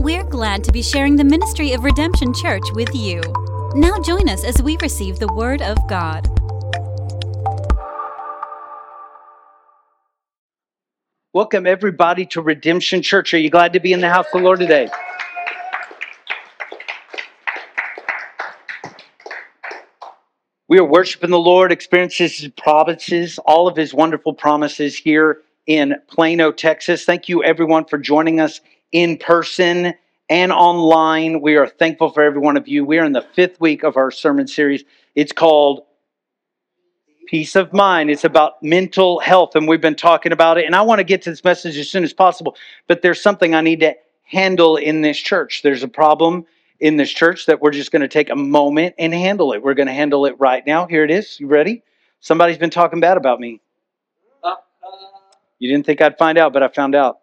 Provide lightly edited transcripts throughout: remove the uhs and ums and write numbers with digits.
We're glad to be sharing the ministry of Redemption Church with you. Now join us as we receive the Word of God. Welcome everybody to Redemption Church. Are you glad to be in the house of the Lord today? We are worshiping the Lord, experiencing His promises, all of His wonderful promises here in Plano, Texas. Thank you everyone for joining us in person and online. We are thankful for every one of you. We are in the fifth week of our sermon series. It's called Peace of Mind. It's about mental health, and we've been talking about it. And I want to get to this message as soon as possible, but there's something I need to handle in this church. There's a problem in this church that we're just going to take a moment and handle it. We're going to handle it right now. Here it is. You ready? Somebody's been talking bad about me. You didn't think I'd find out, but I found out.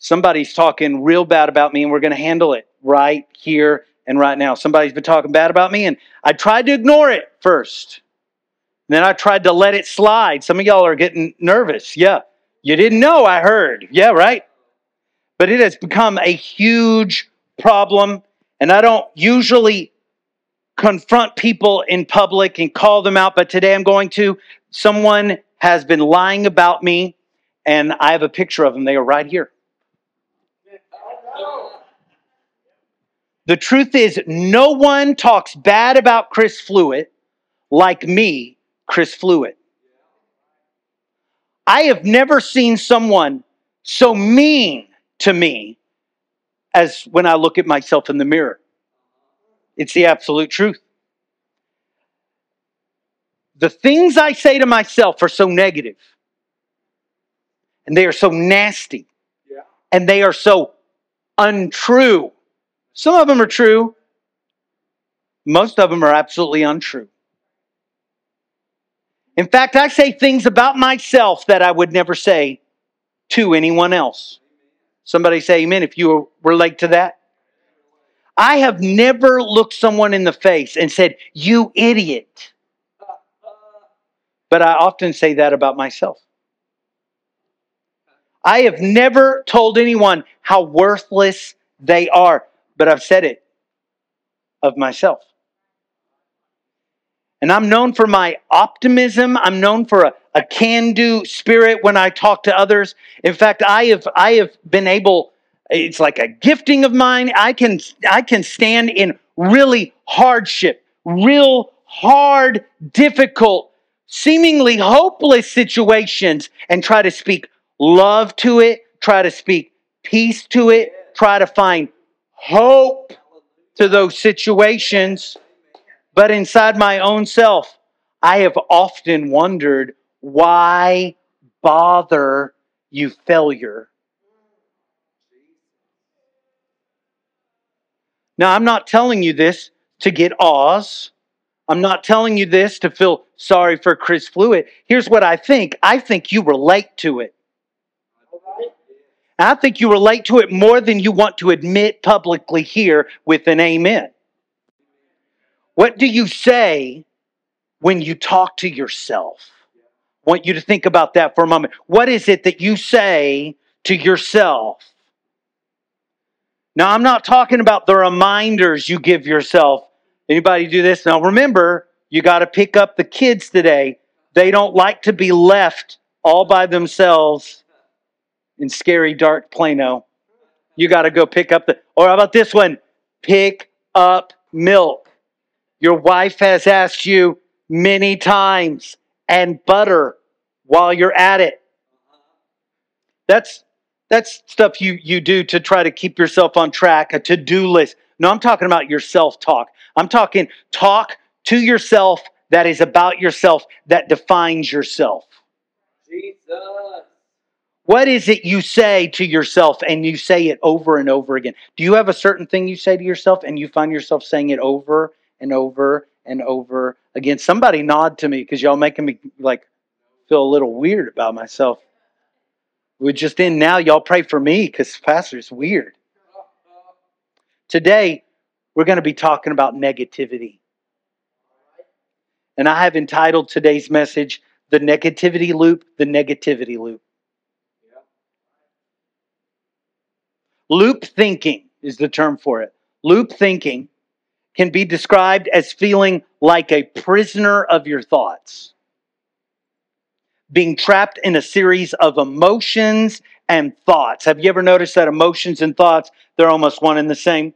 Somebody's talking real bad about me, and we're going to handle it right here and right now. Somebody's been talking bad about me, and I tried to ignore it first. Then I tried to let it slide. Some of y'all are getting nervous. Yeah. You didn't know, I heard. Yeah, right? But it has become a huge problem. And I don't usually confront people in public and call them out, but today I'm going to. Someone has been lying about me, and I have a picture of them. They are right here. The truth is, no one talks bad about Chris Fluitt like me, Chris Fluitt. I have never seen someone so mean to me as when I look at myself in the mirror. It's the absolute truth. The things I say to myself are so negative, and they are so nasty, and they are so untrue. Some of them are true. Most of them are absolutely untrue. In fact, I say things about myself that I would never say to anyone else. Somebody say amen if you relate to that. I have never looked someone in the face and said, "You idiot." But I often say that about myself. I have never told anyone how worthless they are, but I've said it of myself. And I'm known for my optimism. I'm known for a can-do spirit when I talk to others. In fact, I have been able, it's like a gifting of mine. I can stand in really hardship, real hard, difficult, seemingly hopeless situations and try to speak love to it, try to speak peace to it, try to find hope to those situations. But inside my own self, I have often wondered, why bother, you failure? Now, I'm not telling you this to get Oz. I'm not telling you this to feel sorry for Chris Fluitt. Here's what I think. I think you relate to it. I think you relate to it more than you want to admit publicly here with an amen. What do you say when you talk to yourself? I want you to think about that for a moment. What is it that you say to yourself? Now, I'm not talking about the reminders you give yourself. Anybody do this? Now, remember, you got to pick up the kids today. They don't like to be left all by themselves in scary, dark Plano. You got to go pick up the... Or how about this one? Pick up milk. Your wife has asked you many times, and butter while you're at it. That's stuff you do to try to keep yourself on track, a to-do list. No, I'm talking about your self-talk. I'm talking talk to yourself that is about yourself, that defines yourself. Jesus. What is it you say to yourself, and you say it over and over again? Do you have a certain thing you say to yourself, and you find yourself saying it over and over and over again? Somebody nod to me, because y'all making me feel a little weird about myself. We're just in now. Y'all pray for me, because pastor, it's weird. Today, we're going to be talking about negativity. And I have entitled today's message, The Negativity Loop, The Negativity Loop. Loop thinking is the term for it. Loop thinking can be described as feeling like a prisoner of your thoughts, being trapped in a series of emotions and thoughts. Have you ever noticed that emotions and thoughts, they're almost one and the same?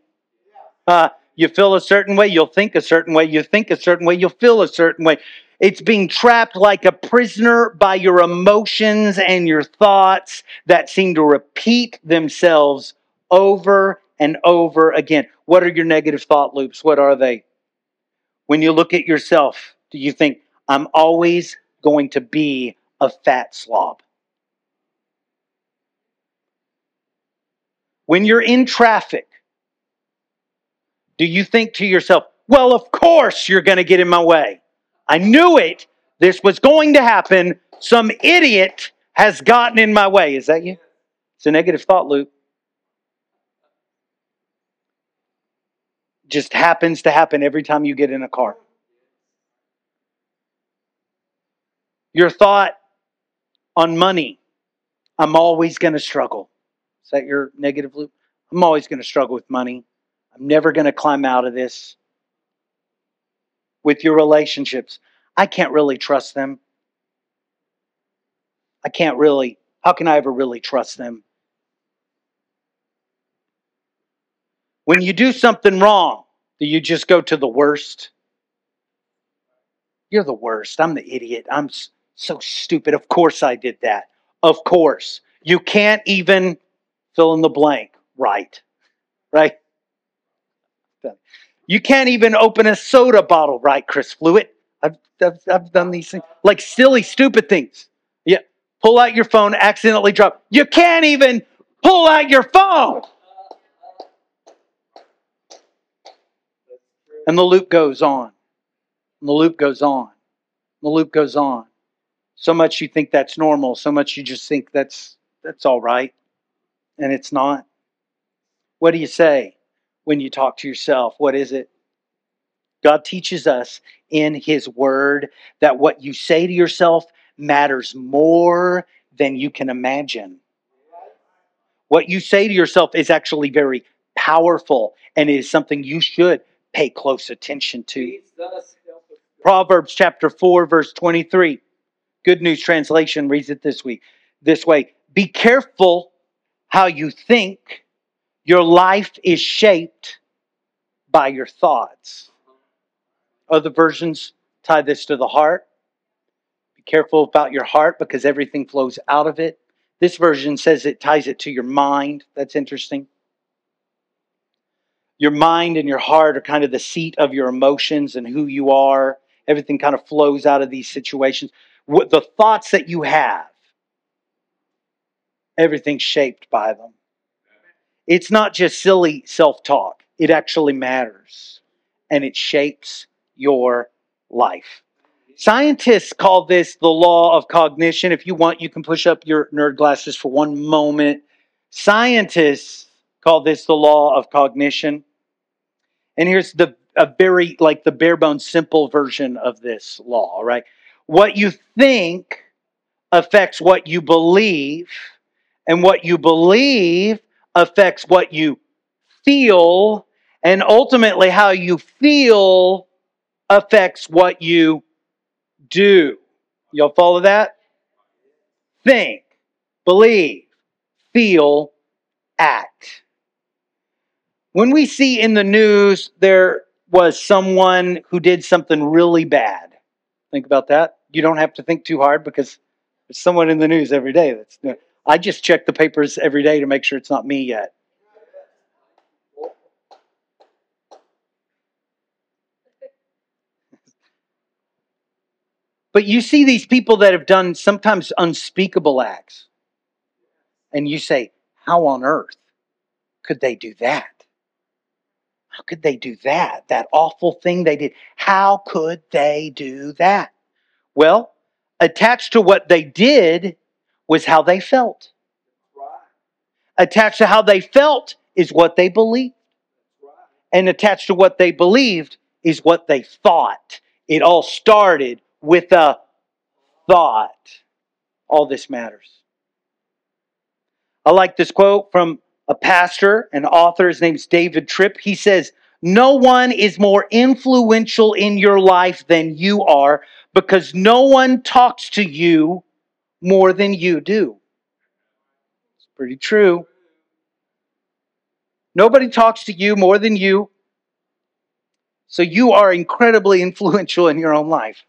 You feel a certain way, you'll think a certain way. You think a certain way, you'll feel a certain way. It's being trapped like a prisoner by your emotions and your thoughts that seem to repeat themselves over and over again. What are your negative thought loops? What are they? When you look at yourself, do you think, I'm always going to be a fat slob? When you're in traffic, do you think to yourself, well, of course you're going to get in my way. I knew it. This was going to happen. Some idiot has gotten in my way. Is that you? It's a negative thought loop. Just happens to happen every time you get in a car. Your thought on money. I'm always going to struggle. Is that your negative loop? I'm always going to struggle with money. I'm never going to climb out of this. With your relationships, I can't really trust them. How can I ever really trust them? When you do something wrong, do you just go to the worst? You're the worst. I'm the idiot. I'm so stupid. Of course I did that. Of course. You can't even fill in the blank. Right? You can't even open a soda bottle, right, Chris Fluitt? I've done these things. Like silly, stupid things. Yeah. Pull out your phone, accidentally drop. You can't even pull out your phone. And the loop goes on. And the loop goes on. And the loop goes on. So much you think that's normal. So much you just think that's all right. And it's not. What do you say? When you talk to yourself, what is it? God teaches us in His Word that what you say to yourself matters more than you can imagine. What you say to yourself is actually very powerful and it is something you should pay close attention to. Proverbs chapter 4, verse 23. Good News Translation reads it this way. Be careful how you think. Your life is shaped by your thoughts. Other versions tie this to the heart. Be careful about your heart because everything flows out of it. This version says it ties it to your mind. That's interesting. Your mind and your heart are kind of the seat of your emotions and who you are. Everything kind of flows out of these situations. The thoughts that you have, everything's shaped by them. It's not just silly self-talk. It actually matters. And it shapes your life. Scientists call this the law of cognition. If you want, you can push up your nerd glasses for one moment. Scientists call this the law of cognition. And here's the bare bones simple version of this law, right? What you think affects what you believe. And what you believe affects what you feel, and ultimately how you feel affects what you do. Y'all follow that? Think, believe, feel, act. When we see in the news there was someone who did something really bad, think about that. You don't have to think too hard because there's someone in the news every day that's doing it. I just check the papers every day to make sure it's not me yet. But you see these people that have done sometimes unspeakable acts. And you say, how on earth could they do that? How could they do that? That awful thing they did. How could they do that? Well, attached to what they did was how they felt. Attached to how they felt is what they believed. And attached to what they believed is what they thought. It all started with a thought. All this matters. I like this quote from a pastor, an author. His name's David Tripp. He says, "No one is more influential in your life than you are, because no one talks to you more than you do." It's pretty true. Nobody talks to you more than you. So you are incredibly influential in your own life.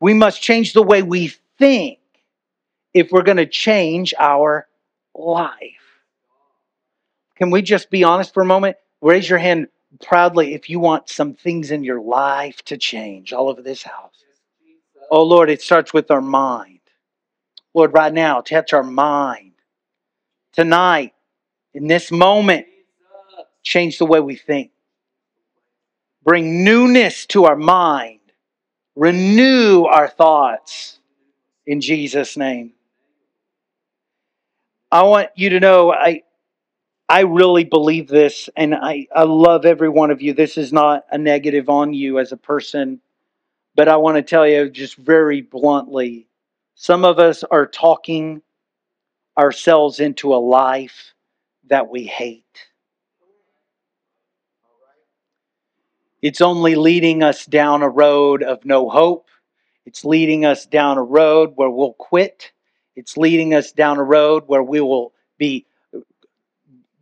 We must change the way we think if we're going to change our life. Can we just be honest for a moment? Raise your hand proudly if you want some things in your life to change all over this house. Oh Lord, it starts with our mind. Lord, right now, touch our mind. Tonight, in this moment, change the way we think. Bring newness to our mind. Renew our thoughts in Jesus' name. I want you to know, I really believe this, and I love every one of you. This is not a negative on you as a person, but I want to tell you just very bluntly, some of us are talking ourselves into a life that we hate. It's only leading us down a road of no hope. It's leading us down a road where we'll quit. It's leading us down a road where we will be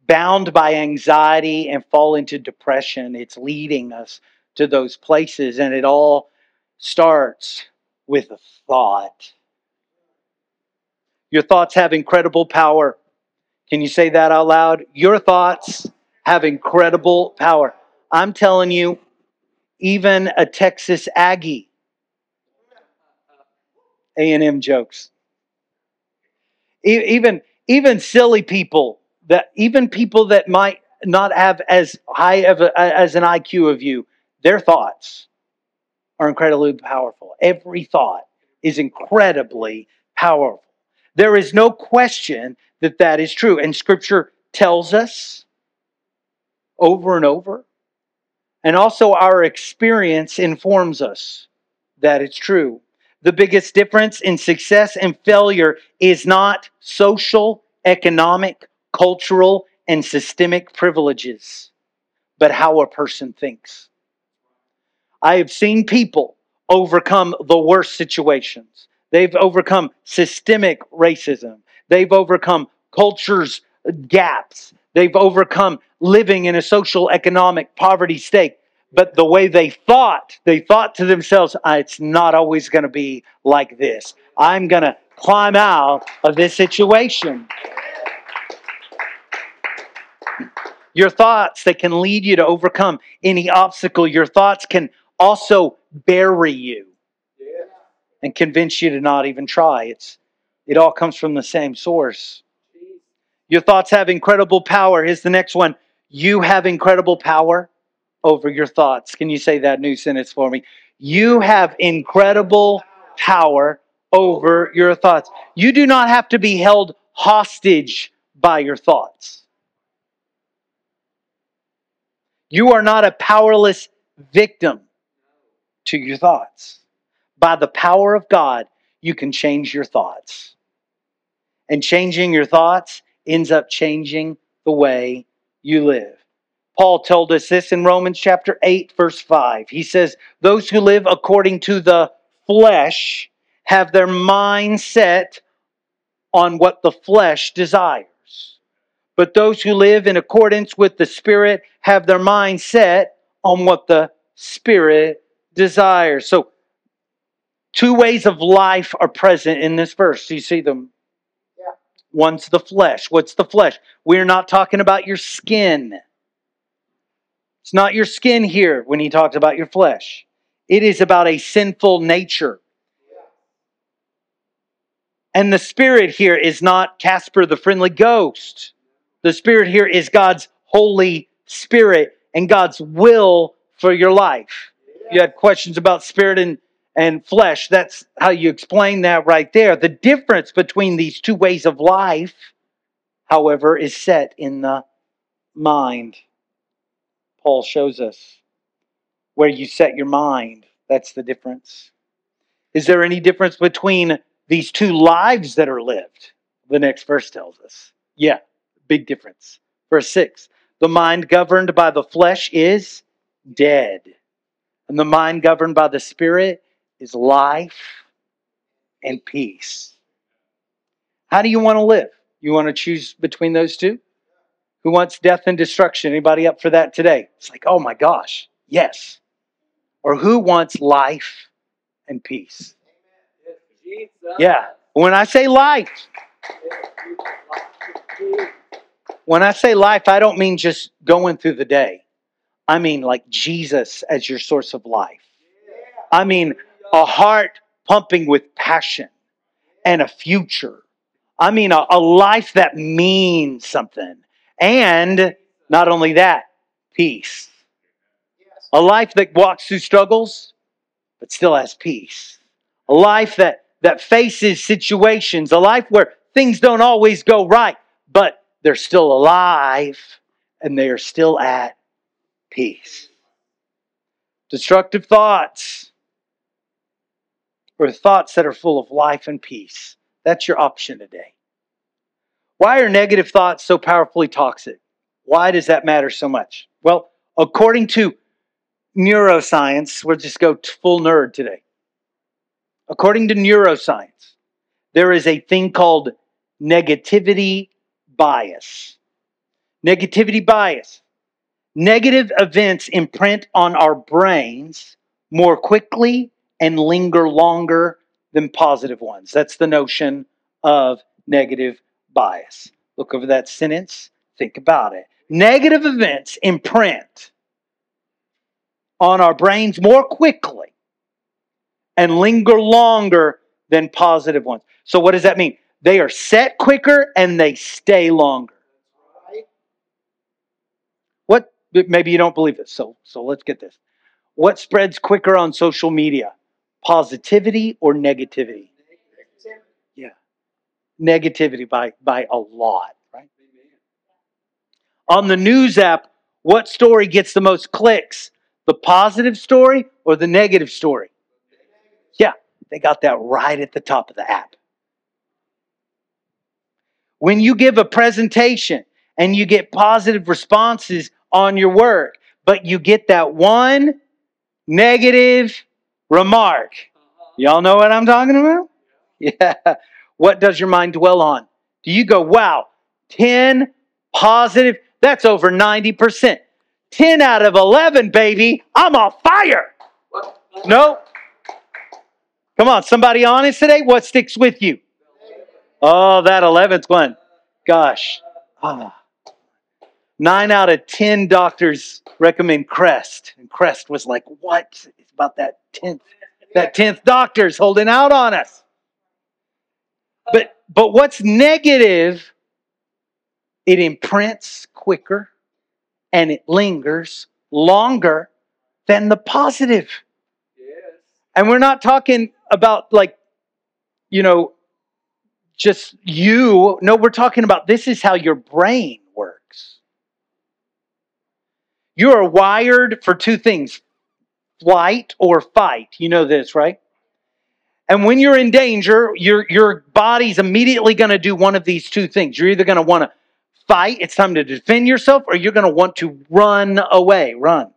bound by anxiety and fall into depression. It's leading us to those places. And it all starts with a thought. Your thoughts have incredible power. Can you say that out loud? Your thoughts have incredible power. I'm telling you, even a Texas Aggie. A&M jokes. Even silly people. That even people that might not have as high of as an IQ of you, their thoughts are incredibly powerful. Every thought is incredibly powerful. There is no question that that is true. And Scripture tells us over and over. And also our experience informs us that it's true. The biggest difference in success and failure is not social, economic, cultural, and systemic privileges, but how a person thinks. I have seen people overcome the worst situations. They've overcome systemic racism. They've overcome cultures gaps. They've overcome living in a social economic poverty state. But the way they thought to themselves, it's not always going to be like this. I'm going to climb out of this situation. Your thoughts, they can lead you to overcome any obstacle. Your thoughts can also bury you and convince you to not even try. It all comes from the same source. Your thoughts have incredible power. Here's the next one. You have incredible power over your thoughts. Can you say that new sentence for me? You have incredible power over your thoughts. You do not have to be held hostage by your thoughts. You are not a powerless victim to your thoughts. By the power of God, you can change your thoughts. And changing your thoughts ends up changing the way you live. Paul told us this in Romans chapter 8, verse 5. He says, "Those who live according to the flesh have their mind set on what the flesh desires. But those who live in accordance with the Spirit have their mind set on what the Spirit desires." So, two ways of life are present in this verse. Do you see them? Yeah. One's the flesh. What's the flesh? We're not talking about your skin. It's not your skin here when he talks about your flesh. It is about a sinful nature. Yeah. And the Spirit here is not Casper the Friendly Ghost. The Spirit here is God's Holy Spirit and God's will for your life. You had questions about spirit and flesh. That's how you explain that right there. The difference between these two ways of life, however, is set in the mind. Paul shows us where you set your mind. That's the difference. Is there any difference between these two lives that are lived? The next verse tells us. Yeah. Big difference. Verse 6. The mind governed by the flesh is dead. And the mind governed by the Spirit is life and peace. How do you want to live? You want to choose between those two? Who wants death and destruction? Anybody up for that today? It's like, oh my gosh, yes. Or who wants life and peace? Yeah. When I say life, I don't mean just going through the day. I mean like Jesus as your source of life. I mean a heart pumping with passion and a future. I mean a life that means something. And not only that, peace. A life that walks through struggles, but still has peace. A life that faces situations. A life where things don't always go right, but they're still alive and they are still at peace. Destructive thoughts or thoughts that are full of life and peace. That's your option today. Why are negative thoughts so powerfully toxic? Why does that matter so much? Well, according to neuroscience, we'll just go full nerd today. According to neuroscience, there is a thing called negativity bias. Negativity bias. Negative events imprint on our brains more quickly and linger longer than positive ones. That's the notion of negative bias. Look over that sentence. Think about it. Negative events imprint on our brains more quickly and linger longer than positive ones. So what does that mean? They are set quicker and they stay longer. What? Maybe you don't believe this, so let's get this. What spreads quicker on social media? Positivity or negativity? Yeah. Negativity by a lot, right? On the news app, what story gets the most clicks? The positive story or the negative story? Yeah, they got that right at the top of the app. When you give a presentation and you get positive responses on your work, but you get that one negative remark. Y'all know what I'm talking about? Yeah. What does your mind dwell on? Do you go, wow, 10 positive, that's over 90%. 10 out of 11, baby, I'm on fire. Nope. Come on, somebody honest today? What sticks with you? Oh, that 11th one. Gosh. 9 out of 10 doctors recommend Crest. And Crest was like, what? It's about that 10th. That 10th doctor's holding out on us. But what's negative, it imprints quicker. And it lingers longer than the positive. Yes. And we're not talking about just you. No, we're talking about this is how your brain works. You are wired for two things. Flight or fight. You know this, right? And when you're in danger, your body's immediately going to do one of these two things. You're either going to want to fight, it's time to defend yourself, or you're going to want to run away, run.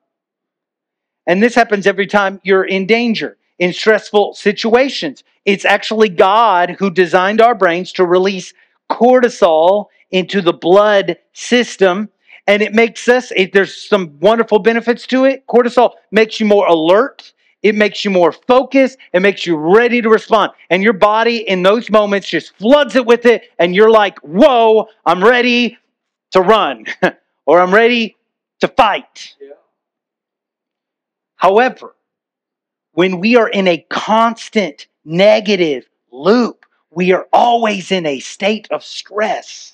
And this happens every time you're in danger, in stressful situations. It's actually God who designed our brains to release cortisol into the blood system, and it makes us, there's some wonderful benefits to it. Cortisol makes you more alert, it makes you more focused, it makes you ready to respond. And your body in those moments just floods it with it. And you're like, whoa, I'm ready to run. Or I'm ready to fight. Yeah. However, when we are in a constant negative loop, we are always in a state of stress.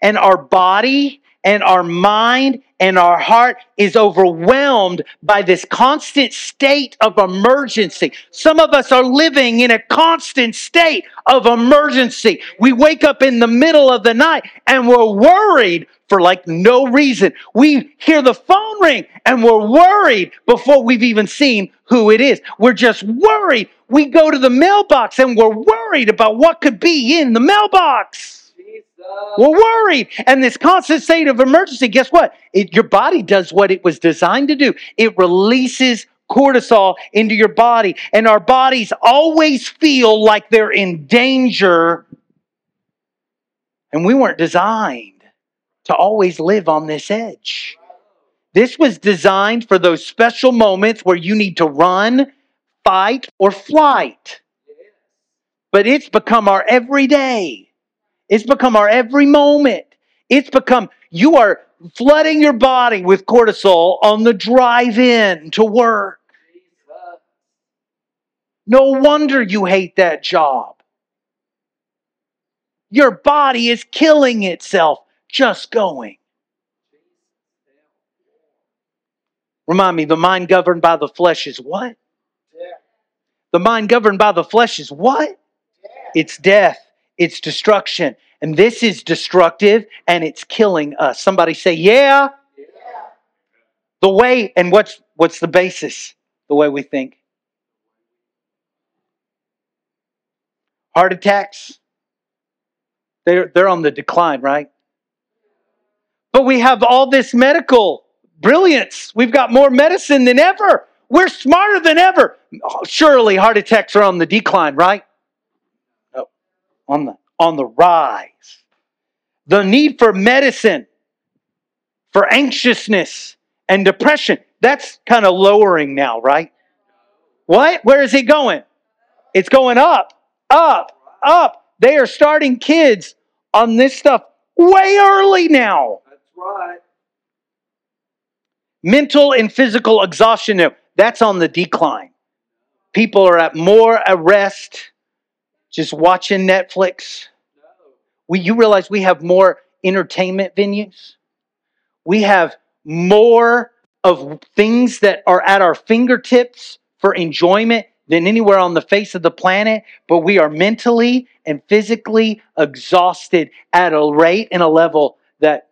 And our body and our mind and our heart is overwhelmed by this constant state of emergency. Some of us are living in a constant state of emergency. We wake up in the middle of the night and we're worried for no reason. We hear the phone ring and we're worried before we've even seen who it is. We're just worried. We go to the mailbox and we're worried about what could be in the mailbox. We're worried. And this constant state of emergency, guess what? Your body does what it was designed to do. It releases cortisol into your body. And our bodies always feel like they're in danger. And we weren't designed to always live on this edge. This was designed for those special moments where you need to run, fight, or flight. But it's become our everyday. It's become our every moment. It's become, you are flooding your body with cortisol on the drive in to work. No wonder you hate that job. Your body is killing itself just going. Remind me, the mind governed by the flesh is what? The mind governed by the flesh is what? It's death. It's destruction. And this is destructive and it's killing us. Somebody say, yeah. The way, and what's the basis? The way we think. Heart attacks. They're on the decline, right? But we have all this medical brilliance. We've got more medicine than ever. We're smarter than ever. Surely heart attacks are on the decline, right? On the rise. The need for medicine, for anxiousness and depression, that's kind of lowering now, right? What? Where is it going? It's going up, up, up. They are starting kids on this stuff way early now. That's right. Mental and physical exhaustion, that's on the decline. People are at more arrest. Just watching Netflix. You realize we have more entertainment venues. We have more of things that are at our fingertips for enjoyment than anywhere on the face of the planet. But we are mentally and physically exhausted at a rate and a level that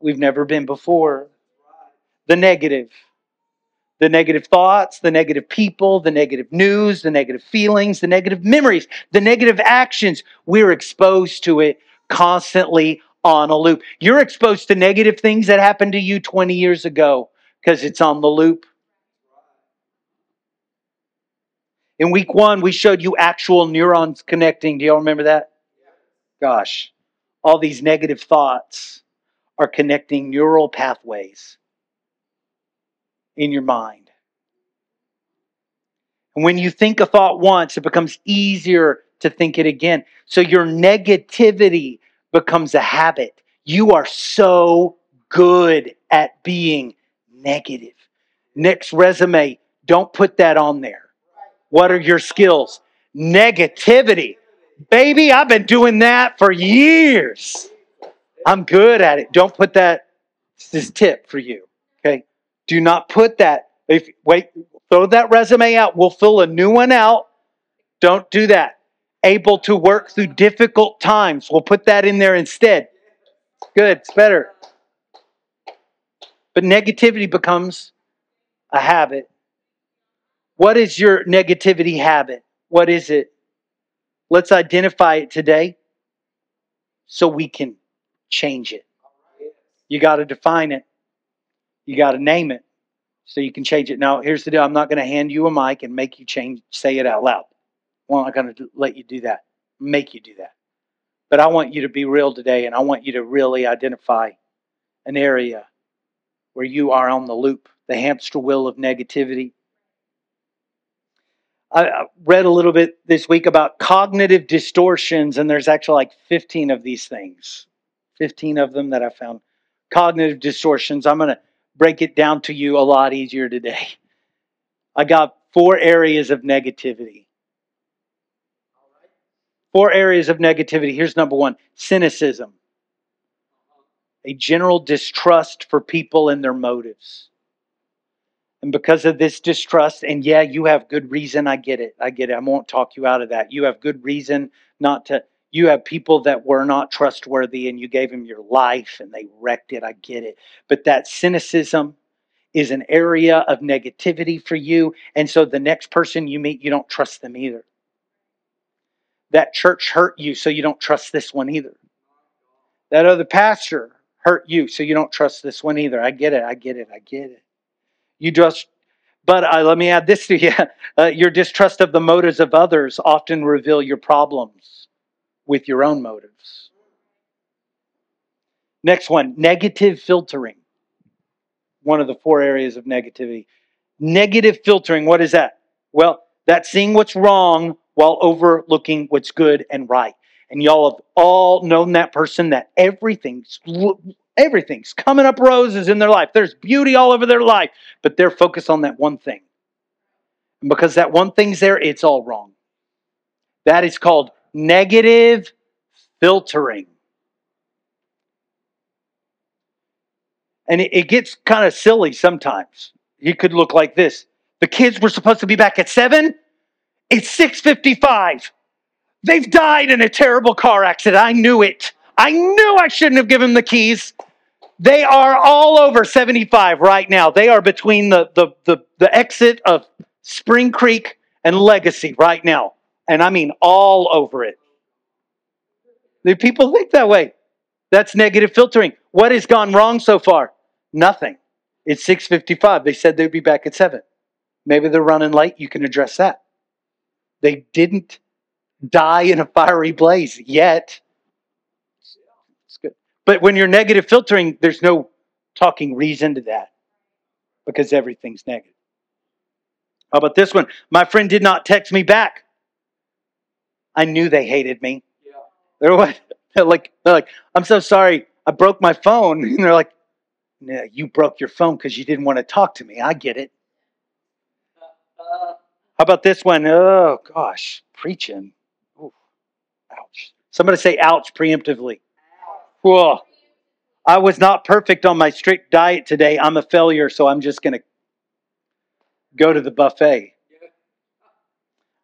we've never been before. The negative thoughts, the negative people, the negative news, the negative feelings, the negative memories, the negative actions. We're exposed to it constantly on a loop. You're exposed to negative things that happened to you 20 years ago because it's on the loop. In week 1, we showed you actual neurons connecting. Do y'all remember that? Gosh, all these negative thoughts are connecting neural pathways in your mind. And when you think a thought once, it becomes easier to think it again. So your negativity becomes a habit. You are so good at being negative. Next resume, don't put that on there. What are your skills? Negativity. Baby, I've been doing that for years. I'm good at it. Don't put that. This is a tip for you. Okay? Do not put that. Throw that resume out. We'll fill a new one out. Don't do that. Able to work through difficult times. We'll put that in there instead. Good. It's better. But negativity becomes a habit. What is your negativity habit? What is it? Let's identify it today so we can change it. You got to define it. You got to name it so you can change it. Now, here's the deal. I'm not going to hand you a mic and make you say it out loud. Well, I'm not going to let you do that, make you do that. But I want you to be real today, and I want you to really identify an area where you are on the loop, the hamster wheel of negativity. I read a little bit this week about cognitive distortions, and there's actually like 15 of these things, 15 of them that I found. Cognitive distortions. I'm going to break it down to you a lot easier today. I got 4 areas of negativity. 4 areas of negativity. Here's number 1. Cynicism. A general distrust for people and their motives. And because of this distrust, and yeah, you have good reason. I get it. I won't talk you out of that. You have good reason not to. You have people that were not trustworthy and you gave them your life and they wrecked it. I get it. But that cynicism is an area of negativity for you. And so the next person you meet, you don't trust them either. That church hurt you, so you don't trust this one either. That other pastor hurt you, so you don't trust this one either. I get it. You trust, but let me add this to you. Your distrust of the motives of others often reveal your problems with your own motives. Next one, negative filtering. One of the four areas of negativity. Negative filtering, what is that? Well, that's seeing what's wrong while overlooking what's good and right. And y'all have all known that person that everything's coming up roses in their life. There's beauty all over their life, but they're focused on that one thing. And because that one thing's there, it's all wrong. That is called negative filtering. And it gets kind of silly sometimes. It could look like this. The kids were supposed to be back at 7. It's 6:55. They've died in a terrible car accident. I knew it. I knew I shouldn't have given them the keys. They are all over 75 right now. They are between the exit of Spring Creek and Legacy right now. And I mean all over it. Do people think that way? That's negative filtering. What has gone wrong so far? Nothing. It's 6:55. They said they'd be back at 7. Maybe they're running late. You can address that. They didn't die in a fiery blaze yet. It's good. But when you're negative filtering, there's no talking reason to that because everything's negative. How about this one? My friend did not text me back. I knew they hated me. Yeah. They're like, I'm so sorry. I broke my phone. And they're like, no, you broke your phone because you didn't want to talk to me. I get it. How about this one? Oh, gosh. Preaching. Ooh, ouch. Somebody say ouch preemptively. Whoa. I was not perfect on my strict diet today. I'm a failure, so I'm just going to go to the buffet.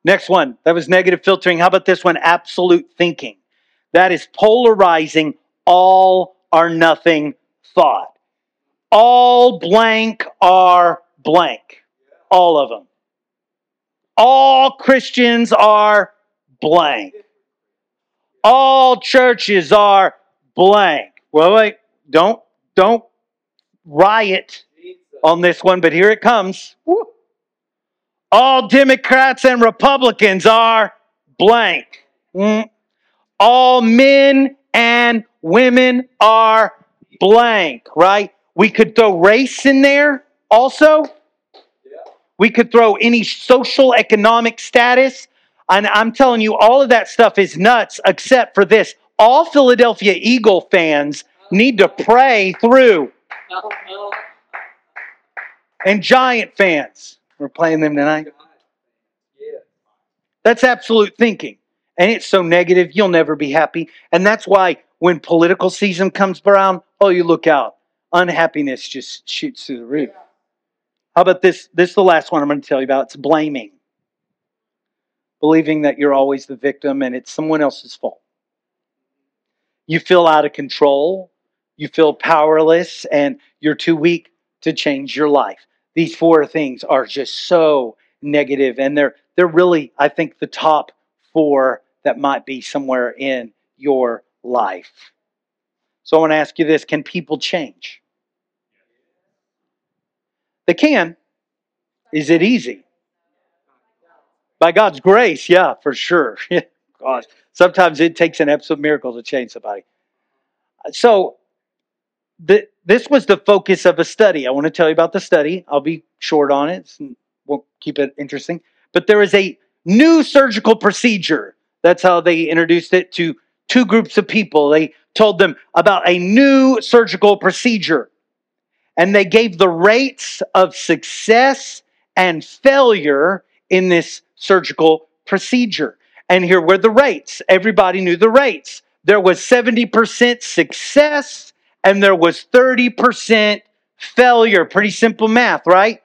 Next one. That was negative filtering. How about this one? Absolute thinking. That is polarizing all or nothing thought. All blank are blank. All of them. All Christians are blank. All churches are blank. Well, wait, don't riot on this one, but here it comes. Woo. All Democrats and Republicans are blank. All men and women are blank, right? We could throw race in there also. We could throw any social, economic status. And I'm telling you, all of that stuff is nuts except for this. All Philadelphia Eagle fans need to pray through. And Giant fans. We're playing them tonight. That's absolute thinking. And it's so negative, you'll never be happy. And that's why when political season comes around, oh, you look out. Unhappiness just shoots through the roof. How about this? This is the last one I'm going to tell you about. It's blaming. Believing that you're always the victim and it's someone else's fault. You feel out of control. You feel powerless and you're too weak to change your life. These four things are just so negative. And they're really, I think, the top four that might be somewhere in your life. So I want to ask you this. Can people change? They can. Is it easy? By God's grace, yeah, for sure. God, sometimes it takes an absolute miracle to change somebody. So, this was the focus of a study. I want to tell you about the study. I'll be short on it. So we'll keep it interesting. But there is a new surgical procedure. That's how they introduced it to two groups of people. They told them about a new surgical procedure. And they gave the rates of success and failure in this surgical procedure. And here were the rates. Everybody knew the rates. There was 70% success and there was 30% failure. Pretty simple math, right?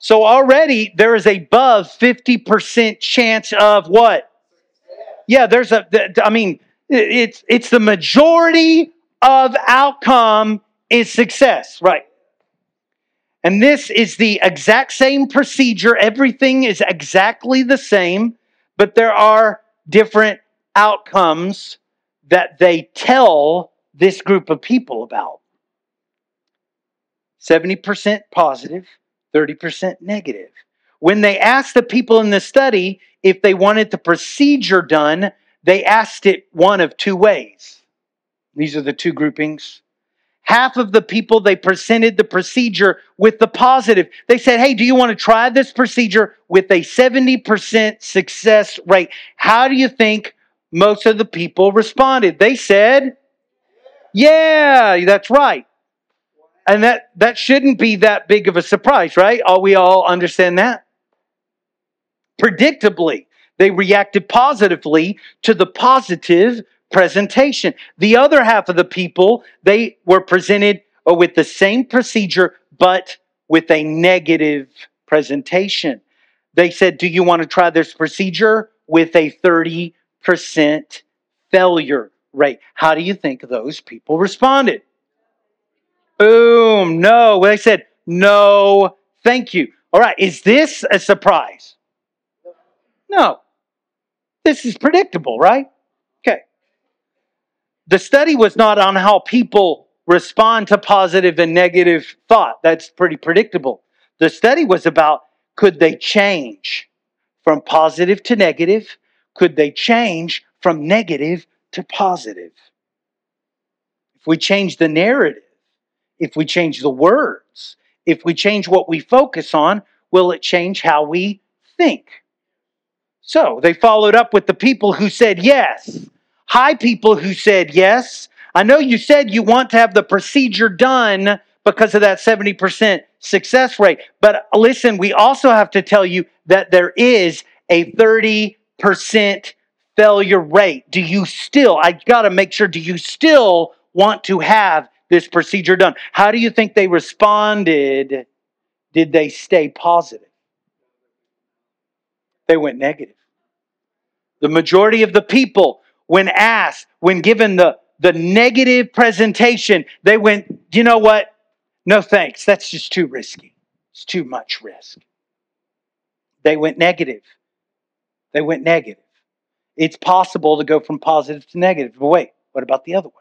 So already there is above 50% chance of what? Yeah, it's the majority of outcome is success, right? And this is the exact same procedure. Everything is exactly the same, but there are different outcomes that they tell this group of people about? 70% positive, 30% negative. When they asked the people in the study if they wanted the procedure done, they asked it one of two ways. These are the two groupings. Half of the people, they presented the procedure with the positive. They said, hey, do you want to try this procedure with a 70% success rate? How do you think most of the people responded? They said, yeah, that's right. And that shouldn't be that big of a surprise, right? We all understand that. Predictably, they reacted positively to the positive presentation. The other half of the people, they were presented with the same procedure, but with a negative presentation. They said, do you want to try this procedure with a 30% failure rate? How do you think those people responded? Boom, no. They said, no, thank you. All right, is this a surprise? No. This is predictable, right? Okay. The study was not on how people respond to positive and negative thought. That's pretty predictable. The study was about, could they change from positive to negative? Could they change from negative to positive? If we change the narrative, if we change the words, if we change what we focus on, will it change how we think? So they followed up with the people who said yes. Hi, people who said yes. I know you said you want to have the procedure done because of that 70% success rate. But listen, we also have to tell you that there is a 30% failure rate. Do you still want to have this procedure done? How do you think they responded? Did they stay positive? They went negative. The majority of the people, when asked, when given the negative presentation, they went, you know what? No thanks. That's just too risky. It's too much risk. They went negative. It's possible to go from positive to negative. But wait, what about the other way?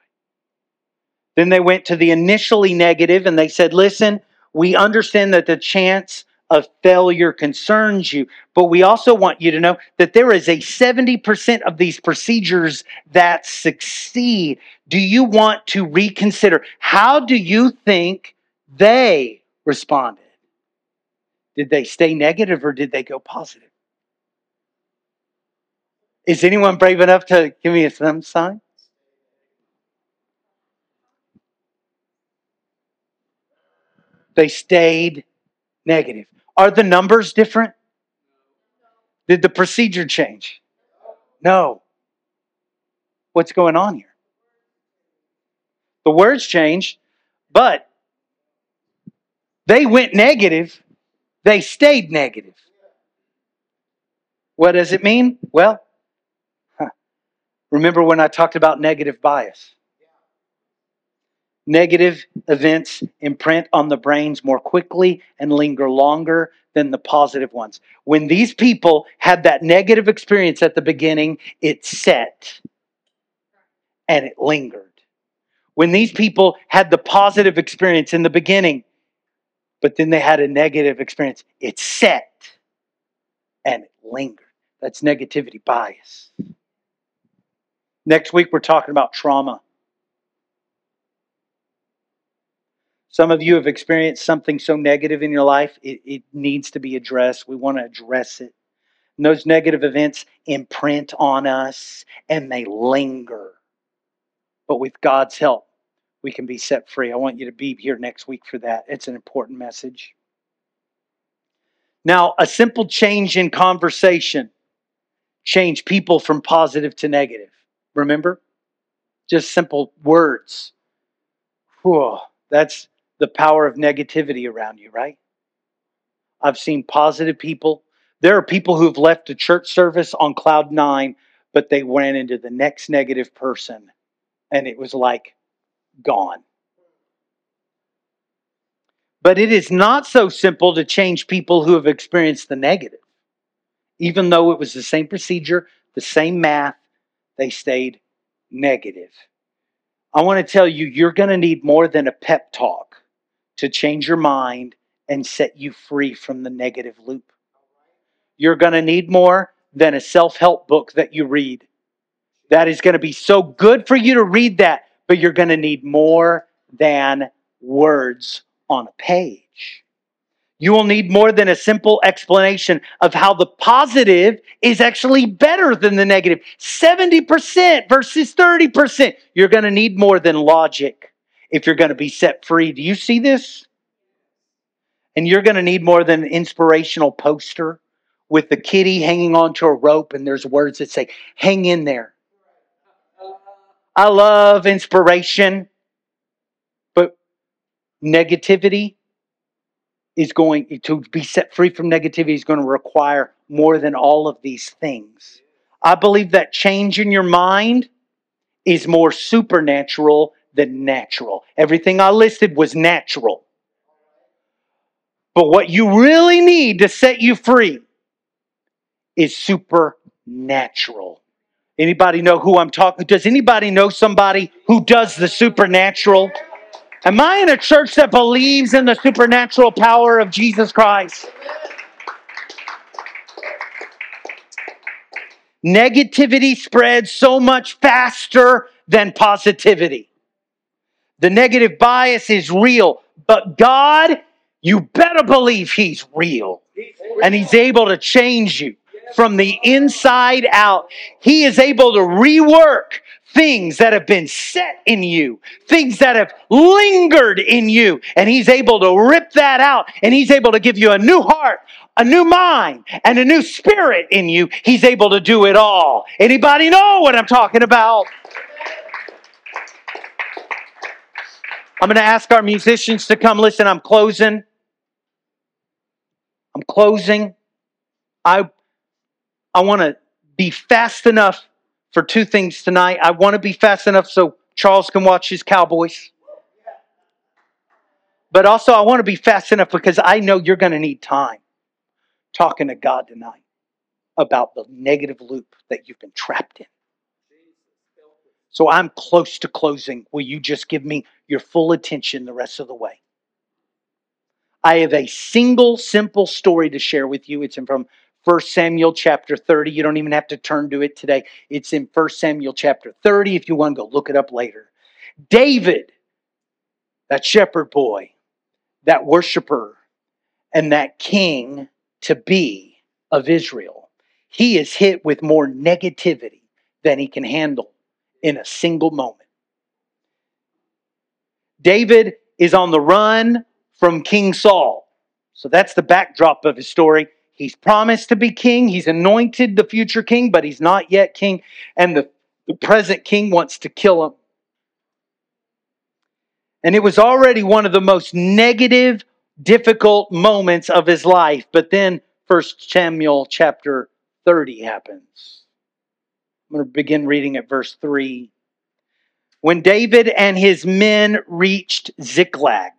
Then they went to the initially negative and they said, listen, we understand that the chance of failure concerns you, but we also want you to know that there is a 70% of these procedures that succeed. Do you want to reconsider? How do you think they responded? Did they stay negative or did they go positive? Is anyone brave enough to give me a thumb sign? They stayed negative. Are the numbers different? Did the procedure change? No. What's going on here? The words changed, but they went negative. They stayed negative. What does it mean? Well, remember when I talked about negative bias? Negative events imprint on the brains more quickly and linger longer than the positive ones. When these people had that negative experience at the beginning, it set and it lingered. When these people had the positive experience in the beginning, but then they had a negative experience, it set and it lingered. That's negativity bias. Next week, we're talking about trauma. Some of you have experienced something so negative in your life, it needs to be addressed. We want to address it. And those negative events imprint on us and they linger. But with God's help, we can be set free. I want you to be here next week for that. It's an important message. Now, a simple change in conversation changed people from positive to negative. Remember? Just simple words. Whew, that's the power of negativity around you, right? I've seen positive people. There are people who've left a church service on cloud nine, but they ran into the next negative person and it was like gone. But it is not so simple to change people who have experienced the negative. Even though it was the same procedure, the same math, they stayed negative. I want to tell you, you're going to need more than a pep talk to change your mind and set you free from the negative loop. You're going to need more than a self-help book that you read. That is going to be so good for you to read that, but you're going to need more than words on a page. You will need more than a simple explanation of how the positive is actually better than the negative. 70% versus 30%. You're going to need more than logic if you're going to be set free. Do you see this? And you're going to need more than an inspirational poster with the kitty hanging onto a rope and there's words that say, hang in there. I love inspiration, but negativity is going to be set free from negativity is going to require more than all of these things. I believe that change in your mind is more supernatural than natural. Everything I listed was natural. But what you really need to set you free is supernatural. Anybody know who I'm talking? Does anybody know somebody who does the supernatural? Am I in a church that believes in the supernatural power of Jesus Christ? Negativity spreads so much faster than positivity. The negative bias is real, but God, you better believe He's real. And He's able to change you from the inside out. He is able to rework things that have been set in you, things that have lingered in you, and He's able to rip that out, and He's able to give you a new heart, a new mind, and a new spirit in you. He's able to do it all. Anybody know what I'm talking about? I'm going to ask our musicians to come. Listen, I'm closing. I want to be fast enough for two things tonight. I want to be fast enough so Charles can watch his Cowboys. But also I want to be fast enough because I know you're going to need time talking to God tonight about the negative loop that you've been trapped in. So I'm close to closing. Will you just give me your full attention the rest of the way? I have a single simple story to share with you. It's from 1 Samuel chapter 30. You don't even have to turn to it today. It's in 1 Samuel chapter 30 if you want to go look it up later. David, that shepherd boy, that worshiper, and that king to be of Israel, he is hit with more negativity than he can handle in a single moment. David is on the run from King Saul. So that's the backdrop of his story. He's promised to be king. He's anointed the future king, but he's not yet king. And the present king wants to kill him. And it was already one of the most negative, difficult moments of his life. But then 1 Samuel chapter 30 happens. I'm going to begin reading at verse 3. When David and his men reached Ziklag,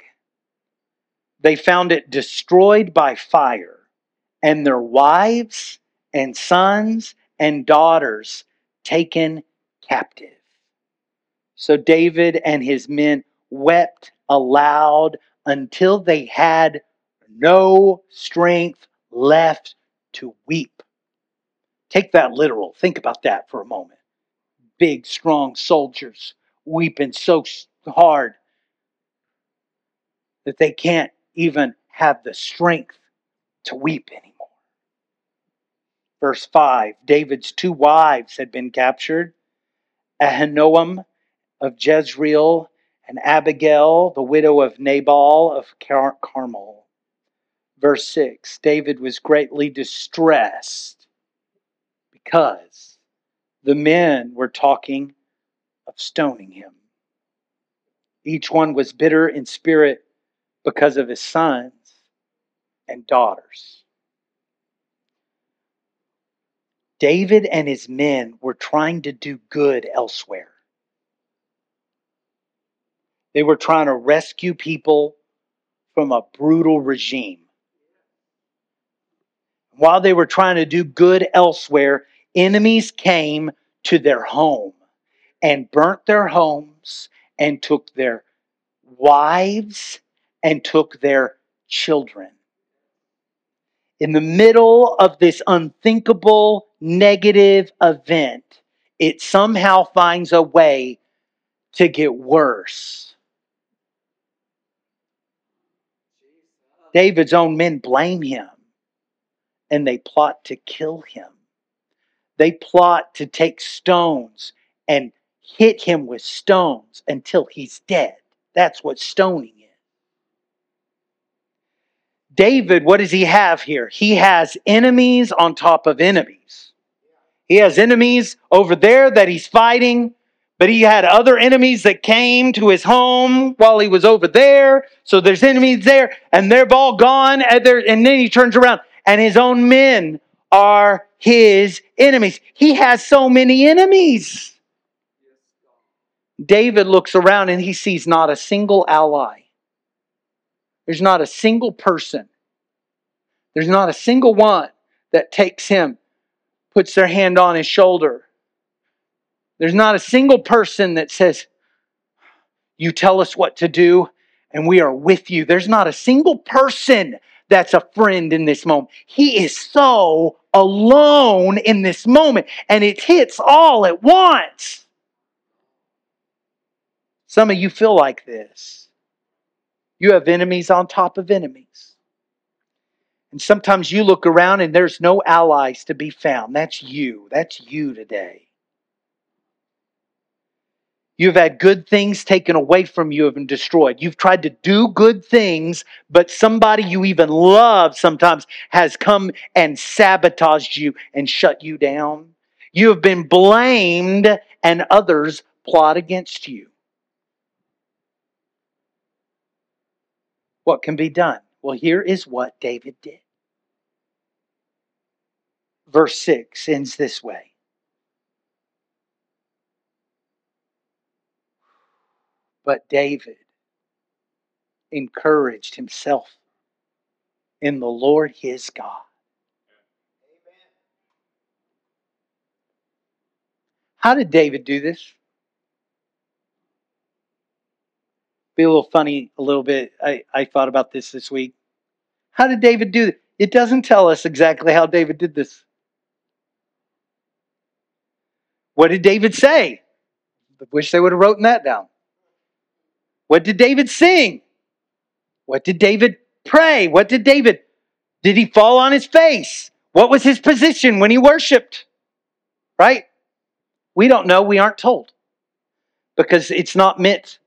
they found it destroyed by fire. And their wives and sons and daughters taken captive. So David and his men wept aloud until they had no strength left to weep. Take that literal. Think about that for a moment. Big, strong soldiers weeping so hard that they can't even have the strength to weep anymore. Verse 5, David's two wives had been captured, Ahinoam of Jezreel and Abigail, the widow of Nabal of Carmel. Verse 6, David was greatly distressed because the men were talking of stoning him. Each one was bitter in spirit because of his sons and daughters. David and his men were trying to do good elsewhere. They were trying to rescue people from a brutal regime. While they were trying to do good elsewhere, enemies came to their home and burnt their homes and took their wives and took their children. In the middle of this unthinkable negative event, it somehow finds a way to get worse. David's own men blame him, and they plot to kill him. They plot to take stones and hit him with stones until he's dead. That's what stoning is. David, what does he have here? He has enemies on top of enemies. He has enemies over there that he's fighting, but he had other enemies that came to his home while he was over there. So there's enemies there, and they're all gone. And then he turns around, and his own men are his enemies. He has so many enemies. David looks around and he sees not a single ally. There's not a single person. There's not a single one that takes him, puts their hand on his shoulder. There's not a single person that says, "You tell us what to do and we are with you." There's not a single person that's a friend in this moment. He is so alone in this moment, and it hits all at once. Some of you feel like this. You have enemies on top of enemies. And sometimes you look around and there's no allies to be found. That's you. That's you today. You've had good things taken away from you and destroyed. You've tried to do good things, but somebody you even love sometimes has come and sabotaged you and shut you down. You have been blamed, and others plot against you. What can be done? Well, here is what David did. Verse 6 ends this way. But David encouraged himself in the Lord his God. How did David do this? Be a little funny a little bit. I thought about this week. How did David do this? It doesn't tell us exactly how David did this. What did David say? I wish they would have written that down. What did David sing? What did David pray? What did David? Did he fall on his face? What was his position when he worshiped? Right? We don't know. We aren't told. Because it's not meant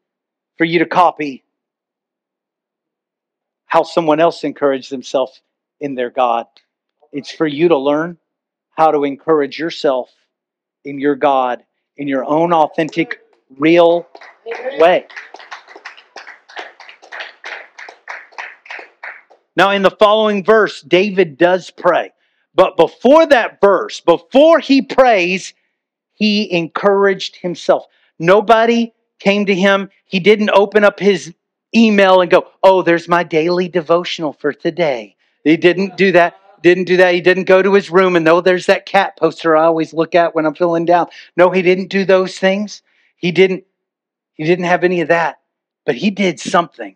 for you to copy how someone else encouraged themselves in their God. It's for you to learn how to encourage yourself in your God in your own authentic, real way. Now, in the following verse, David does pray. But before that verse, before he prays, he encouraged himself. Nobody came to him. He didn't open up his email and go, "Oh, there's my daily devotional for today." He didn't do that. He didn't go to his room and, "Oh, there's that cat poster I always look at when I'm feeling down." No, he didn't do those things. He didn't have any of that. But he did something.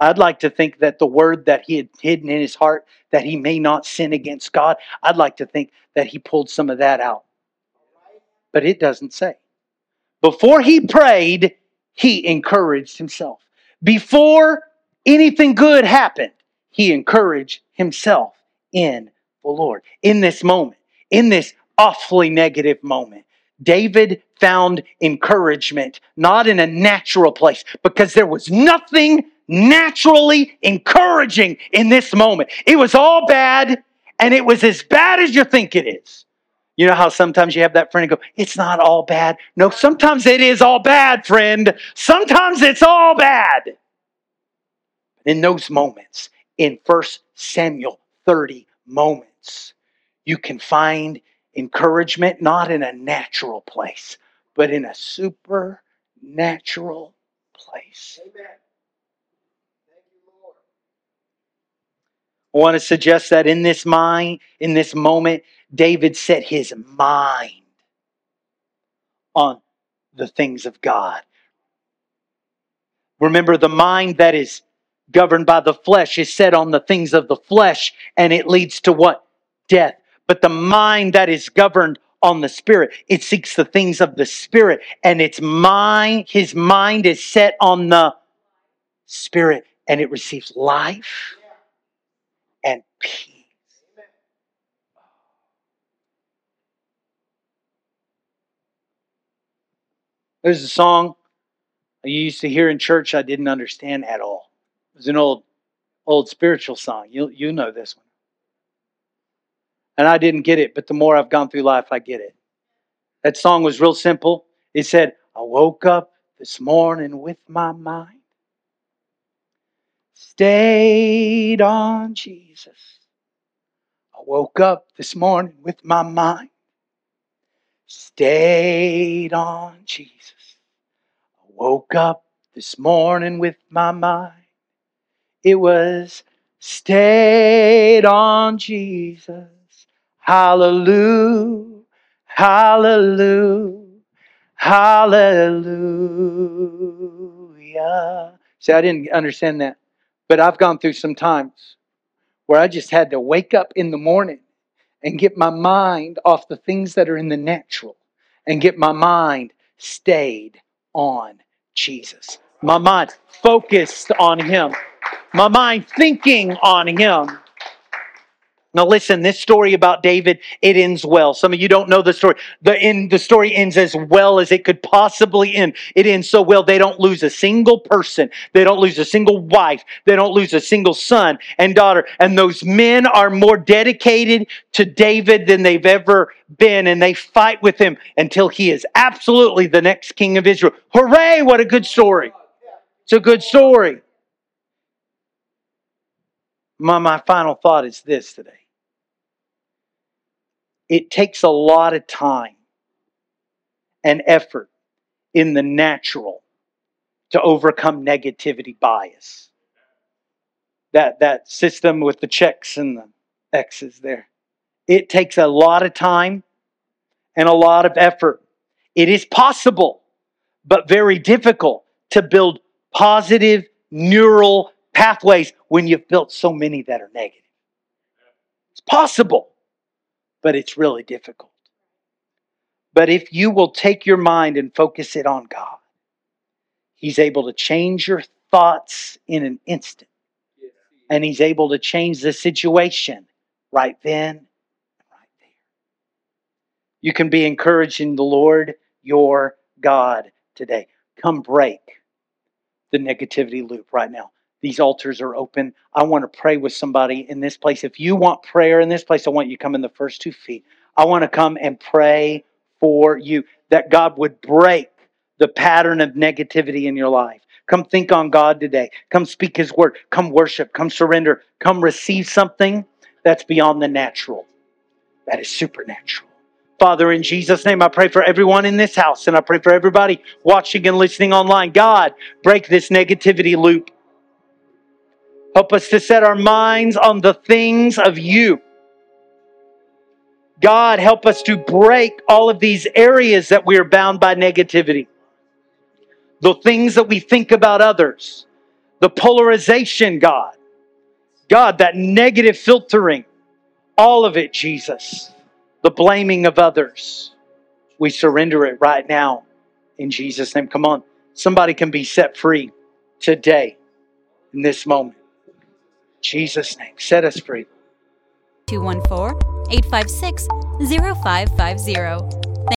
I'd like to think that the word that he had hidden in his heart, that he may not sin against God, I'd like to think that he pulled some of that out. But it doesn't say. Before he prayed, he encouraged himself. Before anything good happened, he encouraged himself in the Lord. In this moment, in this awfully negative moment, David found encouragement, not in a natural place, because there was nothing naturally encouraging in this moment. It was all bad, and it was as bad as you think it is. You know how sometimes you have that friend and go, "It's not all bad." No, sometimes it is all bad, friend. Sometimes it's all bad. In those moments, in 1 Samuel 30 moments, you can find encouragement not in a natural place, but in a supernatural place. Amen. I want to suggest that in this moment, David set his mind on the things of God. Remember, the mind that is governed by the flesh is set on the things of the flesh, and it leads to what? Death. But the mind that is governed on the Spirit, it seeks the things of the Spirit, and its mind, his mind is set on the Spirit, and it receives life and peace. There's a song I used to hear in church I didn't understand at all. It was an old spiritual song. You know this one. And I didn't get it, but the more I've gone through life, I get it. That song was real simple. It said, I woke up this morning with my mind stayed on Jesus. I woke up this morning with my mind stayed on Jesus. I woke up this morning with my mind. It was stayed on Jesus. Hallelujah, hallelujah, hallelujah. See, I didn't understand that. But I've gone through some times where I just had to wake up in the morning and get my mind off the things that are in the natural and get my mind stayed on Jesus. My mind focused on Him. My mind thinking on Him. Now listen, this story about David, it ends well. Some of you don't know the story. The story ends as well as it could possibly end. It ends so well, they don't lose a single person. They don't lose a single wife. They don't lose a single son and daughter. And those men are more dedicated to David than they've ever been. And they fight with him until he is absolutely the next king of Israel. Hooray, what a good story. It's a good story. My final thought is this today. It takes a lot of time and effort in the natural to overcome negativity bias. That system with the checks and the X's there. It takes a lot of time and a lot of effort. It is possible, but very difficult to build positive neural pathways when you've built so many that are negative. It's possible. But it's really difficult. But if you will take your mind and focus it on God, He's able to change your thoughts in an instant. And He's able to change the situation right then and right there. You can be encouraged in the Lord your God today. Come break the negativity loop right now. These altars are open. I want to pray with somebody in this place. If you want prayer in this place, I want you to come in the first 2 feet. I want to come and pray for you that God would break the pattern of negativity in your life. Come think on God today. Come speak His word. Come worship. Come surrender. Come receive something that's beyond the natural, that is supernatural. Father, in Jesus' name, I pray for everyone in this house, and I pray for everybody watching and listening online. God, break this negativity loop. Help us to set our minds on the things of You. God, help us to break all of these areas that we are bound by negativity. The things that we think about others. The polarization, God. God, that negative filtering. All of it, Jesus. The blaming of others. We surrender it right now. In Jesus' name, come on. Somebody can be set free today. In this moment. Jesus' name, set us free. 214-856-0550.